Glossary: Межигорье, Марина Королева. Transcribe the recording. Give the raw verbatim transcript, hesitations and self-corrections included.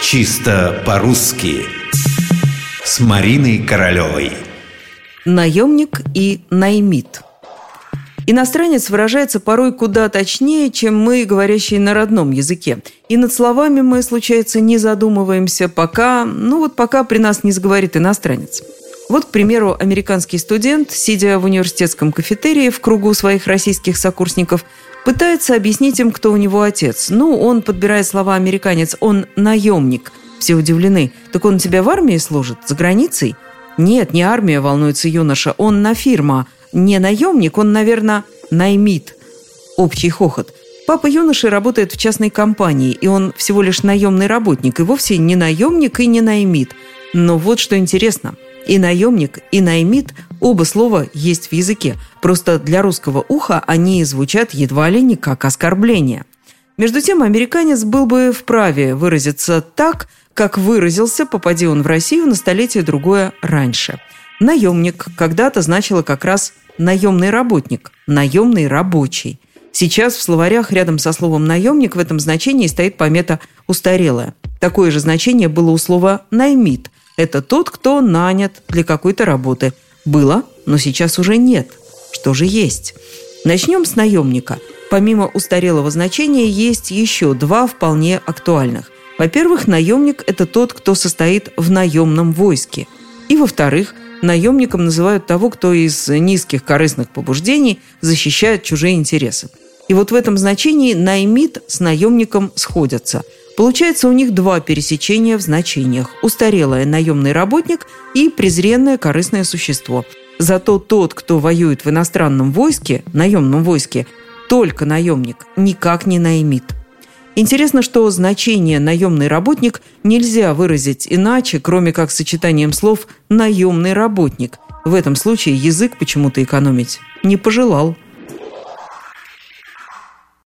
Чисто по-русски с Мариной Королевой. Наемник и наймит. Иностранец выражается порой куда точнее, чем мы, говорящие на родном языке. И над словами мы, случается, не задумываемся, пока, ну вот пока при нас не заговорит иностранец. Вот, к примеру, американский студент, сидя в университетском кафетерии в кругу своих российских сокурсников, пытается объяснить им, кто у него отец. Ну, он подбирает слова «американец», он наемник. Все удивлены. Так он у тебя в армии служит? За границей? Нет, не армия, волнуется юноша, он на фирма. Не наемник, он, наверное, наймит. Общий хохот. Папа юноши работает в частной компании, и он всего лишь наемный работник, и вовсе не наемник и не наймит. Но вот что интересно. И наемник, и наймит – оба слова есть в языке. Просто для русского уха они звучат едва ли не как оскорбление. Между тем, американец был бы вправе выразиться так, как выразился, попади он в Россию на столетие другое раньше. Наемник когда-то значило как раз наемный работник, наемный рабочий. Сейчас в словарях рядом со словом «наемник» в этом значении стоит помета «устарелая». Такое же значение было у слова «наймит». Это тот, кто нанят для какой-то работы. Было, но сейчас уже нет. Что же есть? Начнем с наемника. Помимо устарелого значения есть еще два вполне актуальных. Во-первых, наемник – это тот, кто состоит в наемном войске. И, во-вторых, наемником называют того, кто из низких корыстных побуждений защищает чужие интересы. И вот в этом значении наймит с наемником сходятся – получается, у них два пересечения в значениях – устарелое наемный работник и презренное корыстное существо. Зато тот, кто воюет в иностранном войске, наемном войске, только наемник, никак не наймит. Интересно, что значение «наемный работник» нельзя выразить иначе, кроме как сочетанием слов «наемный работник». В этом случае язык почему-то экономить не пожелал.